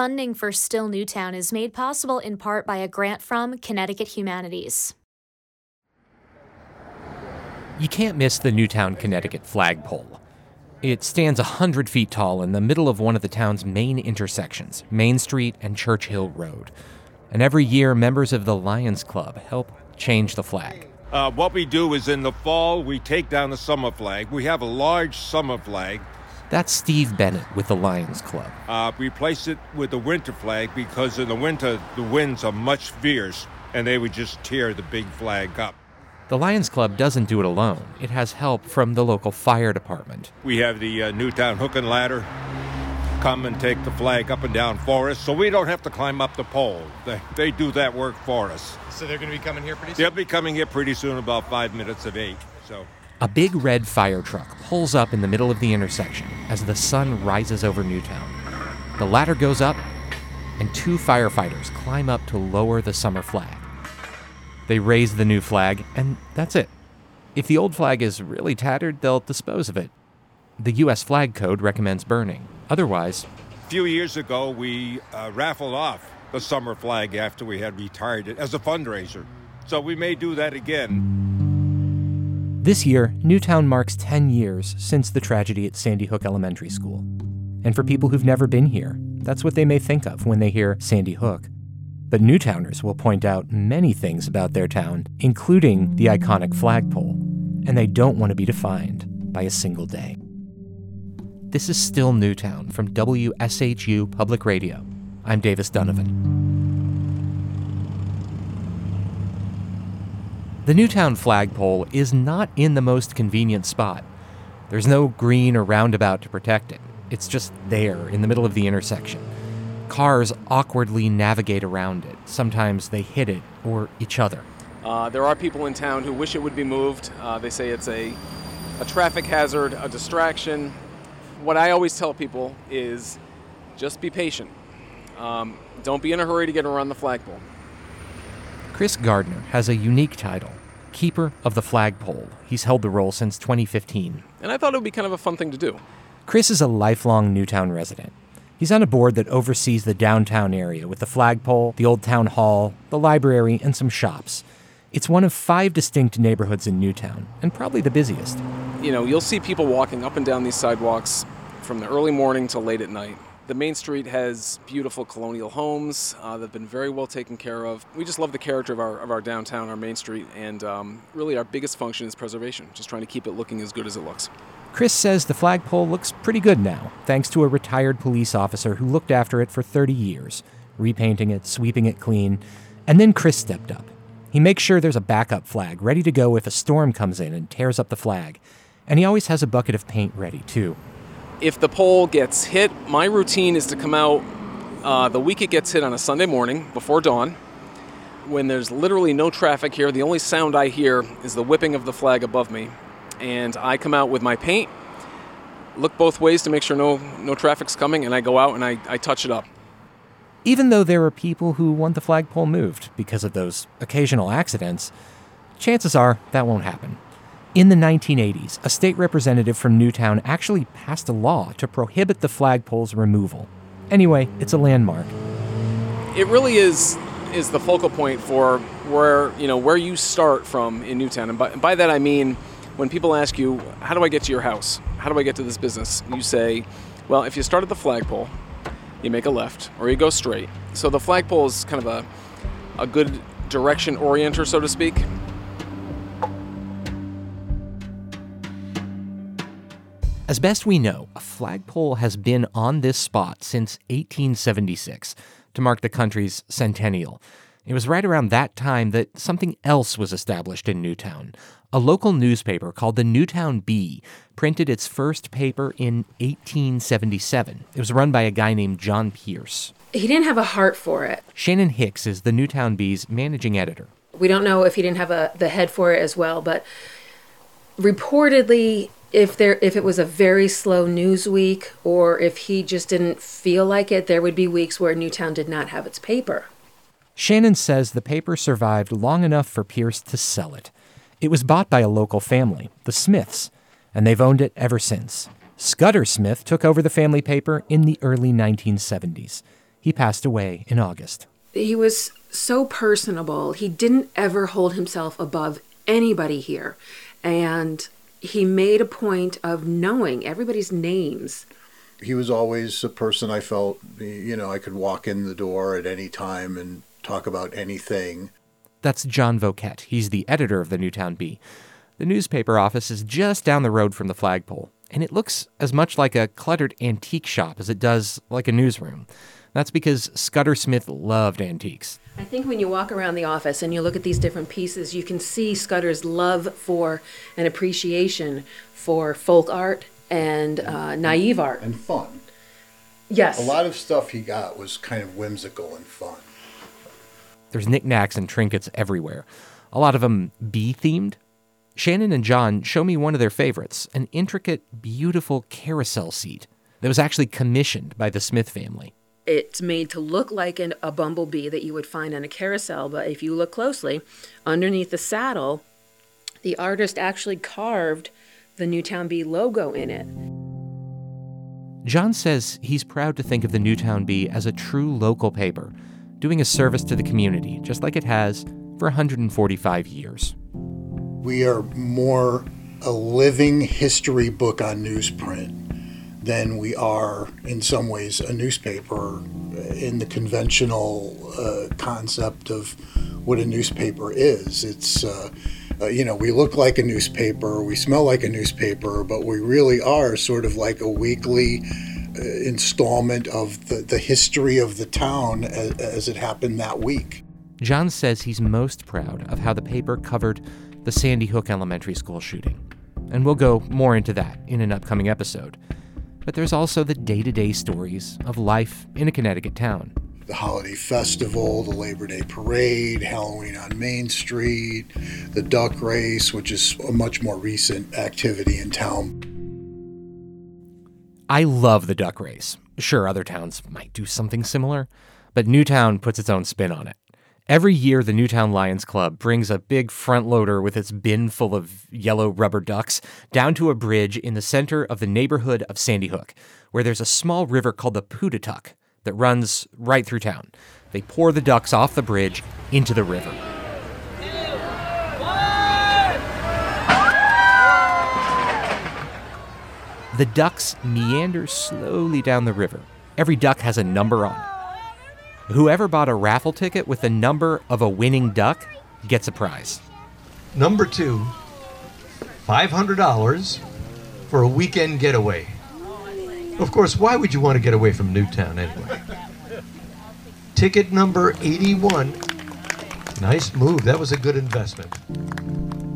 funding for Still Newtown is made possible in part by a grant from Connecticut Humanities. You can't miss the Newtown, Connecticut flagpole. It stands 100 feet tall in the middle of one of the town's main intersections, Main Street and Church Hill Road. And every year, members of the Lions Club help change the flag. What we do is in the fall, we take down the summer flag. We have a large summer flag. That's Steve Bennett with the Lions Club. Replace it with the winter flag because in the winter, the winds are much fierce and they would just tear the big flag up. The Lions Club doesn't do it alone. It has help from the local fire department. We have the Newtown Hook and Ladder come and take the flag up and down for us, so we don't have to climb up the pole. They do that work for us. So they're going to be coming here pretty soon? They'll be coming here pretty soon, about 5 minutes of 8. So. A big red fire truck pulls up in the middle of the intersection as the sun rises over Newtown. The ladder goes up, and 2 firefighters climb up to lower the summer flag. They raise the new flag, and that's it. If the old flag is really tattered, they'll dispose of it. The U.S. Flag Code recommends burning. Otherwise... A few years ago, we raffled off the summer flag after we had retired it as a fundraiser. So we may do that again. This year, Newtown marks 10 years since the tragedy at Sandy Hook Elementary School. And for people who've never been here, that's what they may think of when they hear Sandy Hook. But Newtowners will point out many things about their town, including the iconic flagpole, and they don't want to be defined by a single day. This is Still Newtown from WSHU Public Radio. I'm Davis Donovan. The Newtown flagpole is not in the most convenient spot. There's no green or roundabout to protect it. It's just there in the middle of the intersection. Cars awkwardly navigate around it. Sometimes they hit it or each other. There are people in town who wish it would be moved. They say it's a traffic hazard, a distraction. What I always tell people is just be patient. Don't be in a hurry to get around the flagpole. Chris Gardner has a unique title, Keeper of the Flagpole. He's held the role since 2015. And I thought it would be kind of a fun thing to do. Chris is a lifelong Newtown resident. He's on a board that oversees the downtown area with the flagpole, the old town hall, the library, and some shops. It's one of 5 distinct neighborhoods in Newtown, and probably the busiest. You know, you'll see people walking up and down these sidewalks from the early morning till late at night. The main street has beautiful colonial homes that have been very well taken care of. We just love the character of our downtown, our main street, and really our biggest function is preservation, just trying to keep it looking as good as it looks. Chris says the flagpole looks pretty good now, thanks to a retired police officer who looked after it for 30 years, repainting it, sweeping it clean, and then Chris stepped up. He makes sure there's a backup flag ready to go if a storm comes in and tears up the flag. And he always has a bucket of paint ready, too. If the pole gets hit, my routine is to come out the week it gets hit on a Sunday morning before dawn, when there's literally no traffic here. The only sound I hear is the whipping of the flag above me. And I come out with my paint, look both ways to make sure no traffic's coming, and I go out and I touch it up. Even though there are people who want the flagpole moved because of those occasional accidents, chances are that won't happen. In the 1980s, a state representative from Newtown actually passed a law to prohibit the flagpole's removal. Anyway, it's a landmark. It really is the focal point for where you start from in Newtown. And by that I mean when people ask you, how do I get to your house? How do I get to this business? You say, well, if you start at the flagpole, you make a left, or you go straight. So the flagpole is kind of a good direction orienter, so to speak. As best we know, a flagpole has been on this spot since 1876 to mark the country's centennial. It was right around that time that something else was established in Newtown. A local newspaper called the Newtown Bee printed its first paper in 1877. It was run by a guy named John Pierce. He didn't have a heart for it. Shannon Hicks is the Newtown Bee's managing editor. We don't know if he didn't have the head for it as well, but reportedly, if it was a very slow news week or if he just didn't feel like it, there would be weeks where Newtown did not have its paper. Shannon says the paper survived long enough for Pierce to sell it. It was bought by a local family, the Smiths, and they've owned it ever since. Scudder Smith took over the family paper in the early 1970s. He passed away in August. He was so personable. He didn't ever hold himself above anybody here. And he made a point of knowing everybody's names. He was always a person I felt, you know, I could walk in the door at any time and talk about anything. That's John Voquette. He's the editor of the Newtown Bee. The newspaper office is just down the road from the flagpole, and it looks as much like a cluttered antique shop as it does like a newsroom. That's because Scudder Smith loved antiques. I think when you walk around the office and you look at these different pieces, you can see Scudder's love for and appreciation for folk art and naive art. And fun. Yes. A lot of stuff he got was kind of whimsical and fun. There's knickknacks and trinkets everywhere. A lot of them bee-themed. Shannon and John show me one of their favorites, an intricate, beautiful carousel seat that was actually commissioned by the Smith family. It's made to look like a bumblebee that you would find on a carousel, but if you look closely, underneath the saddle, the artist actually carved the Newtown Bee logo in it. John says he's proud to think of the Newtown Bee as a true local paper, doing a service to the community, just like it has for 145 years. We are more a living history book on newsprint than we are, in some ways, a newspaper in the conventional concept of what a newspaper is. It's, you know, we look like a newspaper, we smell like a newspaper, but we really are sort of like a weekly installment of the history of the town as it happened that week. John says he's most proud of how the paper covered the Sandy Hook Elementary School shooting. And we'll go more into that in an upcoming episode. But there's also the day-to-day stories of life in a Connecticut town. The holiday festival, the Labor Day parade, Halloween on Main Street, the duck race, which is a much more recent activity in town. I love the duck race. Sure, other towns might do something similar, but Newtown puts its own spin on it. Every year, the Newtown Lions Club brings a big front loader with its bin full of yellow rubber ducks down to a bridge in the center of the neighborhood of Sandy Hook, where there's a small river called the Pootatuck that runs right through town. They pour the ducks off the bridge into the river. 2, 1! The ducks meander slowly down the river. Every duck has a number on it. Whoever bought a raffle ticket with the number of a winning duck gets a prize. Number 2, $500 for a weekend getaway. Of course, why would you want to get away from Newtown anyway? Ticket number 81. Nice move. That was a good investment.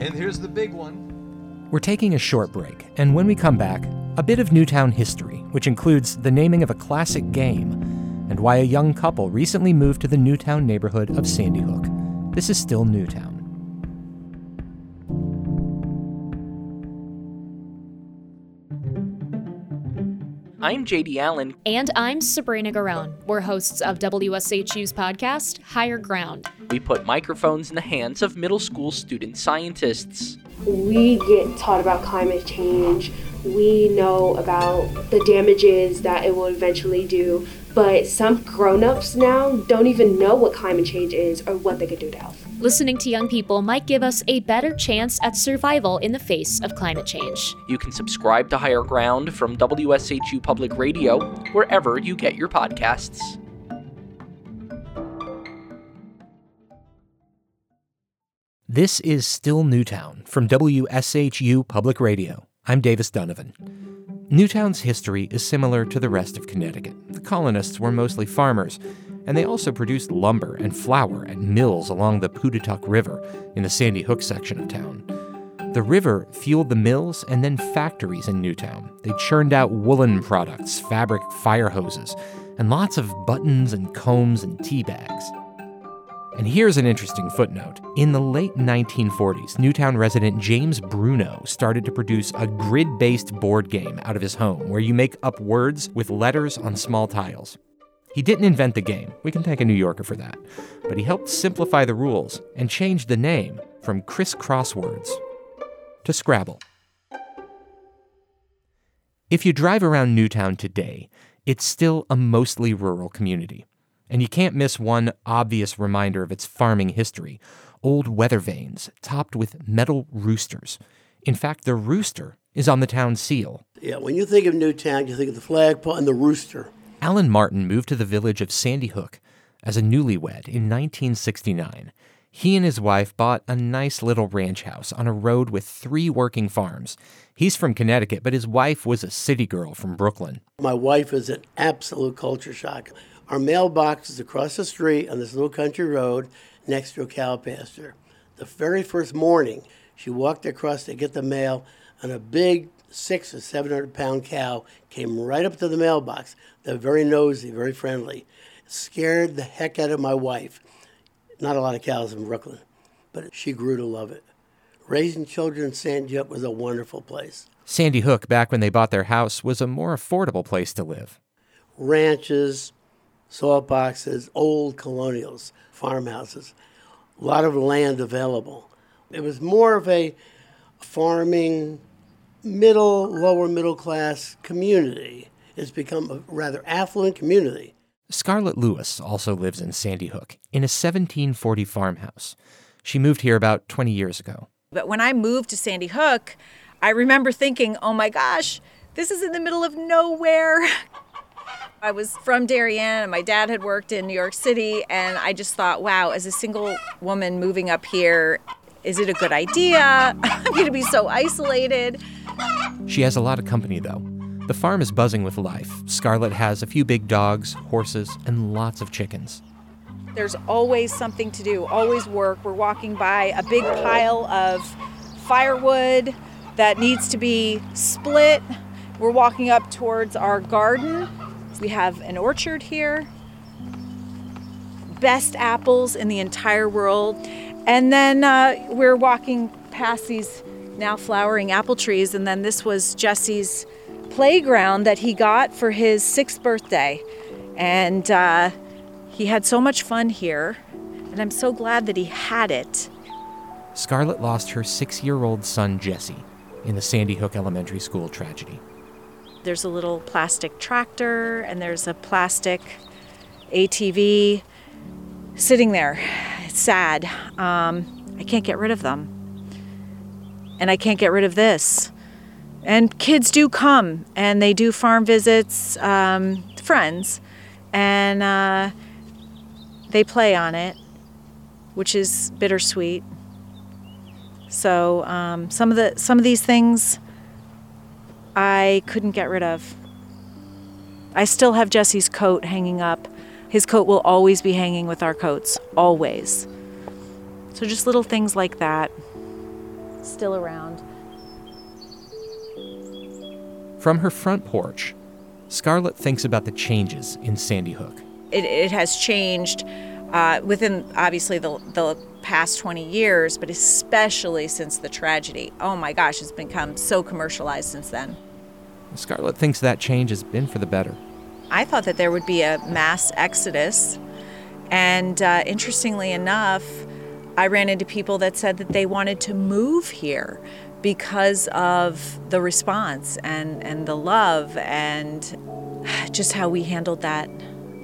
And here's the big one. We're taking a short break, and when we come back, a bit of Newtown history, which includes the naming of a classic game, and why a young couple recently moved to the Newtown neighborhood of Sandy Hook. This is still Newtown. I'm JD Allen. And I'm Sabrina Garone. We're hosts of WSHU's podcast, Higher Ground. We put microphones in the hands of middle school student scientists. We get taught about climate change. We know about the damages that it will eventually do. But some grown-ups now don't even know what climate change is or what they could do to health. Listening to young people might give us a better chance at survival in the face of climate change. You can subscribe to Higher Ground from WSHU Public Radio, wherever you get your podcasts. This is Still Newtown from WSHU Public Radio. I'm Davis Donovan. Newtown's history is similar to the rest of Connecticut. The colonists were mostly farmers, and they also produced lumber and flour at mills along the Pootatuck River in the Sandy Hook section of town. The river fueled the mills and then factories in Newtown. They churned out woolen products, fabric fire hoses, and lots of buttons and combs and tea bags. And here's an interesting footnote. In the late 1940s, Newtown resident James Bruno started to produce a grid-based board game out of his home where you make up words with letters on small tiles. He didn't invent the game. We can thank a New Yorker for that. But he helped simplify the rules and changed the name from crisscross words to Scrabble. If you drive around Newtown today, it's still a mostly rural community. And you can't miss one obvious reminder of its farming history: old weather vanes topped with metal roosters. In fact, the rooster is on the town seal. Yeah, when you think of Newtown, you think of the flagpole and the rooster. Alan Martin moved to the village of Sandy Hook as a newlywed in 1969. He and his wife bought a nice little ranch house on a road with three working farms. He's from Connecticut, but his wife was a city girl from Brooklyn. My wife is an absolute culture shock. Our mailbox is across the street on this little country road next to a cow pasture. The very first morning, she walked across to get the mail, and a big 600 or 700 pound cow came right up to the mailbox. They're very nosy, very friendly. Scared the heck out of my wife. Not a lot of cows in Brooklyn, but she grew to love it. Raising children in Sandy Hook was a wonderful place. Sandy Hook, back when they bought their house, was a more affordable place to live. Ranches, salt boxes, old colonials, farmhouses, a lot of land available. It was more of a farming, lower middle class community. It's become a rather affluent community. Scarlett Lewis also lives in Sandy Hook in a 1740 farmhouse. She moved here about 20 years ago. But when I moved to Sandy Hook, I remember thinking, oh my gosh, this is in the middle of nowhere. I was from Darien, and my dad had worked in New York City, and I just thought, wow, as a single woman moving up here, is it a good idea? I'm going to be so isolated. She has a lot of company, though. The farm is buzzing with life. Scarlett has a few big dogs, horses, and lots of chickens. There's always something to do, always work. We're walking by a big pile of firewood that needs to be split. We're walking up towards our garden. We have an orchard here. Best apples in the entire world. And then we're walking past these now flowering apple trees. And then this was Jesse's playground that he got for his 6th birthday, and he had so much fun here, and I'm so glad that he had it. Scarlett lost her 6-year-old son Jesse in the Sandy Hook Elementary School tragedy. There's a little plastic tractor and there's a plastic ATV sitting there. It's sad. I can't get rid of them, and I can't get rid of this. And kids do come, and they do farm visits, friends, and they play on it, which is bittersweet. So some of these things I couldn't get rid of. I still have Jesse's coat hanging up. His coat will always be hanging with our coats, always. So just little things like that, still around. From her front porch, Scarlett thinks about the changes in Sandy Hook. It has changed within, obviously, the past 20 years, but especially since the tragedy. Oh, my gosh, it's become so commercialized since then. Scarlett thinks that change has been for the better. I thought that there would be a mass exodus, and interestingly enough, I ran into people that said that they wanted to move here because of the response and the love and just how we handled that,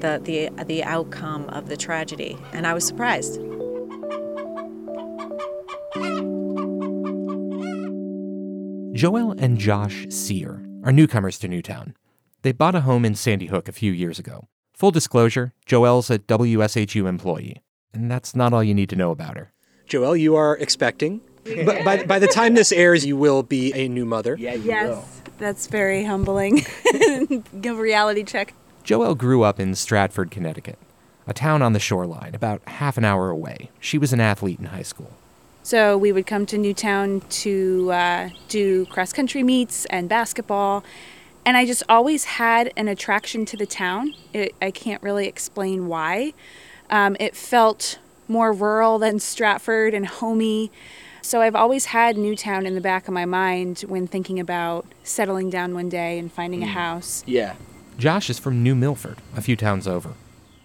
the outcome of the tragedy. And I was surprised. Joelle and Josh Sear are newcomers to Newtown. They bought a home in Sandy Hook a few years ago. Full disclosure, Joelle's a WSHU employee, and that's not all you need to know about her. Joelle, you are expecting. Yeah. But by the time this airs, you will be a new mother. Yeah, you will. That's very humbling. Give a reality check. Joelle grew up in Stratford, Connecticut, a town on the shoreline, about half an hour away. She was an athlete in high school. So we would come to Newtown to do cross-country meets and basketball, and I just always had an attraction to the town. I can't really explain why. It felt more rural than Stratford and homey. So I've always had Newtown in the back of my mind when thinking about settling down one day and finding a house. Yeah. Josh is from New Milford, a few towns over.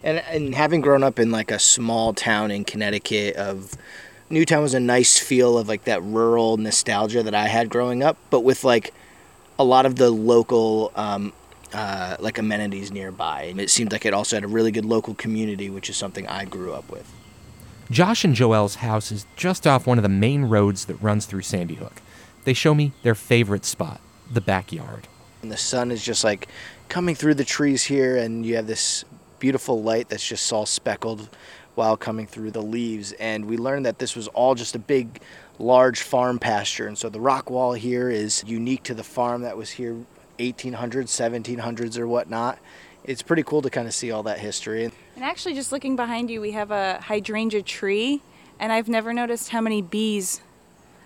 And having grown up in like a small town in Connecticut, Newtown was a nice feel of like that rural nostalgia that I had growing up, but with like a lot of the local like amenities nearby. And it seemed like it also had a really good local community, which is something I grew up with. Josh and Joelle's house is just off one of the main roads that runs through Sandy Hook. They show me their favorite spot, the backyard. And the sun is just like coming through the trees here, and you have this beautiful light that's just all speckled while coming through the leaves. And we learned that this was all just a big, large farm pasture. And so the rock wall here is unique to the farm that was here 1800s, 1700s or whatnot. It's pretty cool to kind of see all that history. And actually, just looking behind you, we have a hydrangea tree, and I've never noticed how many bees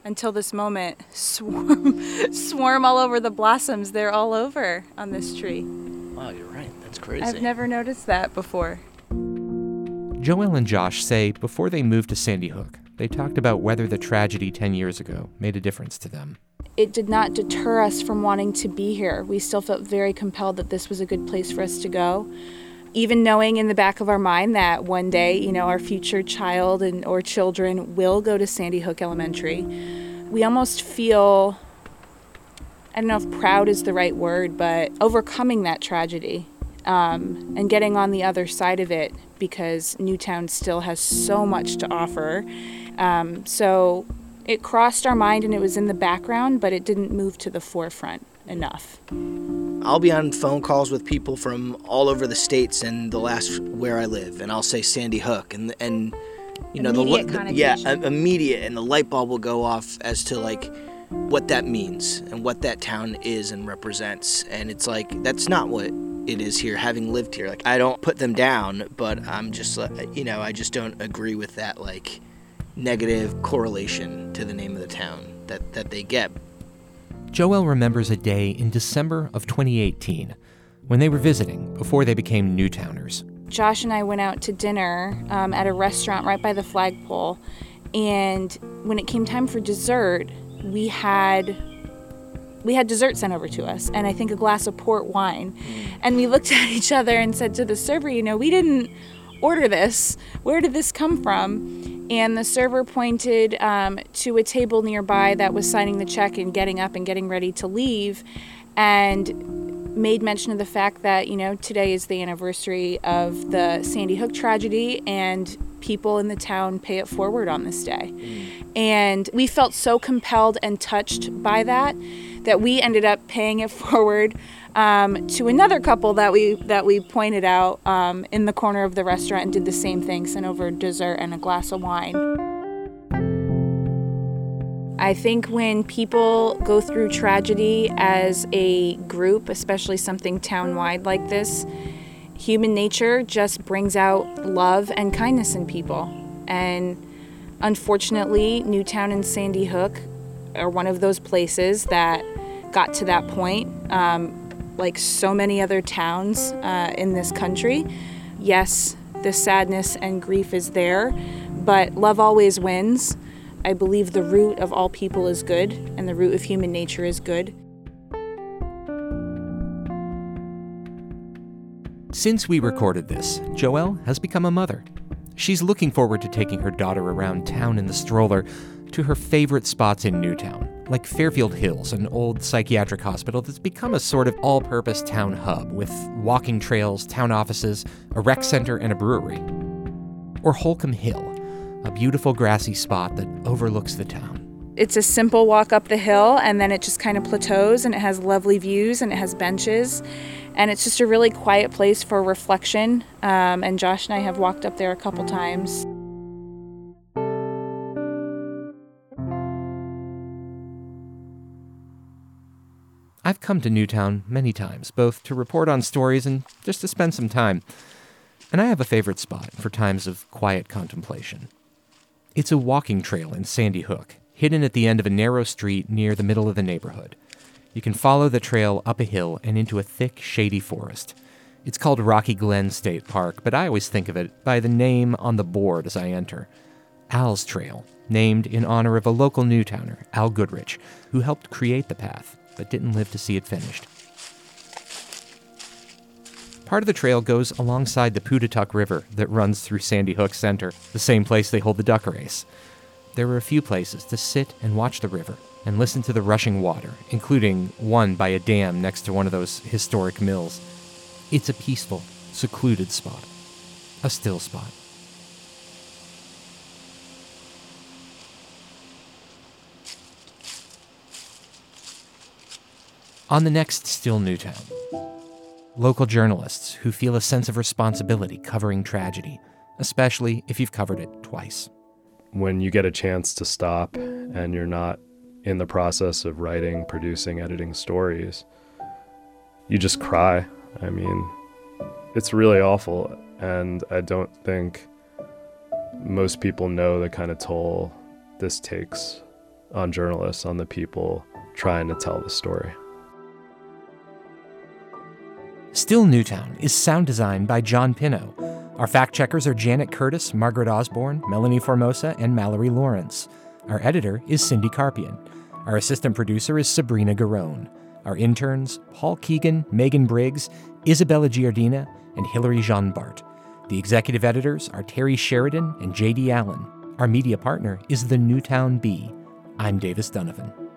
until this moment swarm all over the blossoms. They're all over on this tree. Wow, you're right. That's crazy. I've never noticed that before. Joelle and Josh say before they moved to Sandy Hook, they talked about whether the tragedy 10 years ago made a difference to them. It did not deter us from wanting to be here. We still felt very compelled that this was a good place for us to go. Even knowing in the back of our mind that one day, you know, our future child and or children will go to Sandy Hook Elementary. We almost feel, I don't know if proud is the right word, but overcoming that tragedy and getting on the other side of it, because Newtown still has so much to offer. So it crossed our mind and it was in the background, but it didn't move to the forefront enough. I'll be on phone calls with people from all over the states and the last where I live, and I'll say Sandy Hook, and you know, immediate, and the light bulb will go off as to like what that means and what that town is and represents. And it's like, that's not what it is here, having lived here. Like, I don't put them down, but I'm just, you know, I just don't agree with that like negative correlation to the name of the town that they get. Joelle remembers a day in December of 2018 when they were visiting before they became Newtowners. Josh and I went out to dinner at a restaurant right by the flagpole, and when it came time for dessert, we had dessert sent over to us, and I think a glass of port wine. And we looked at each other and said to the server, you know, we didn't order this. Where did this come from? And the server pointed to a table nearby that was signing the check and getting up and getting ready to leave, and made mention of the fact that, you know, today is the anniversary of the Sandy Hook tragedy, and people in the town pay it forward on this day. And we felt so compelled and touched by that we ended up paying it forward to another couple that we pointed out in the corner of the restaurant, and did the same thing, sent over dessert and a glass of wine. I think when people go through tragedy as a group, especially something town-wide like this, human nature just brings out love and kindness in people. And unfortunately, Newtown and Sandy Hook are one of those places that got to that point, like so many other towns in this country. Yes, the sadness and grief is there, but love always wins. I believe the root of all people is good, and the root of human nature is good. Since we recorded this, Joelle has become a mother. She's looking forward to taking her daughter around town in the stroller to her favorite spots in Newtown, like Fairfield Hills, an old psychiatric hospital that's become a sort of all-purpose town hub with walking trails, town offices, a rec center, and a brewery. Or Holcomb Hill, a beautiful grassy spot that overlooks the town. It's a simple walk up the hill, and then it just kind of plateaus, and it has lovely views, and it has benches, and it's just a really quiet place for reflection, and Josh and I have walked up there a couple times. I've come to Newtown many times, both to report on stories and just to spend some time, and I have a favorite spot for times of quiet contemplation. It's a walking trail in Sandy Hook, hidden at the end of a narrow street near the middle of the neighborhood. You can follow the trail up a hill and into a thick, shady forest. It's called Rocky Glen State Park, but I always think of it by the name on the board as I enter. Al's Trail, named in honor of a local Newtowner, Al Goodrich, who helped create the path, but didn't live to see it finished. Part of the trail goes alongside the Pootatuck River that runs through Sandy Hook Center, the same place they hold the duck race. There were a few places to sit and watch the river, and listen to the rushing water, including one by a dam next to one of those historic mills. It's a peaceful, secluded spot. A still spot. On the next Still Newtown, local journalists who feel a sense of responsibility covering tragedy, especially if you've covered it twice. When you get a chance to stop and you're not in the process of writing, producing, editing stories, you just cry. I mean, it's really awful, and I don't think most people know the kind of toll this takes on journalists, on the people trying to tell the story. Still Newtown is sound designed by John Pino. Our fact checkers are Janet Curtis, Margaret Osborne, Melanie Formosa, and Mallory Lawrence. Our editor is Cindy Carpian. Our assistant producer is Sabrina Garone. Our interns, Paul Keegan, Megan Briggs, Isabella Giardina, and Hilary Jean-Bart. The executive editors are Terry Sheridan and JD Allen. Our media partner is the Newtown Bee. I'm Davis Donovan.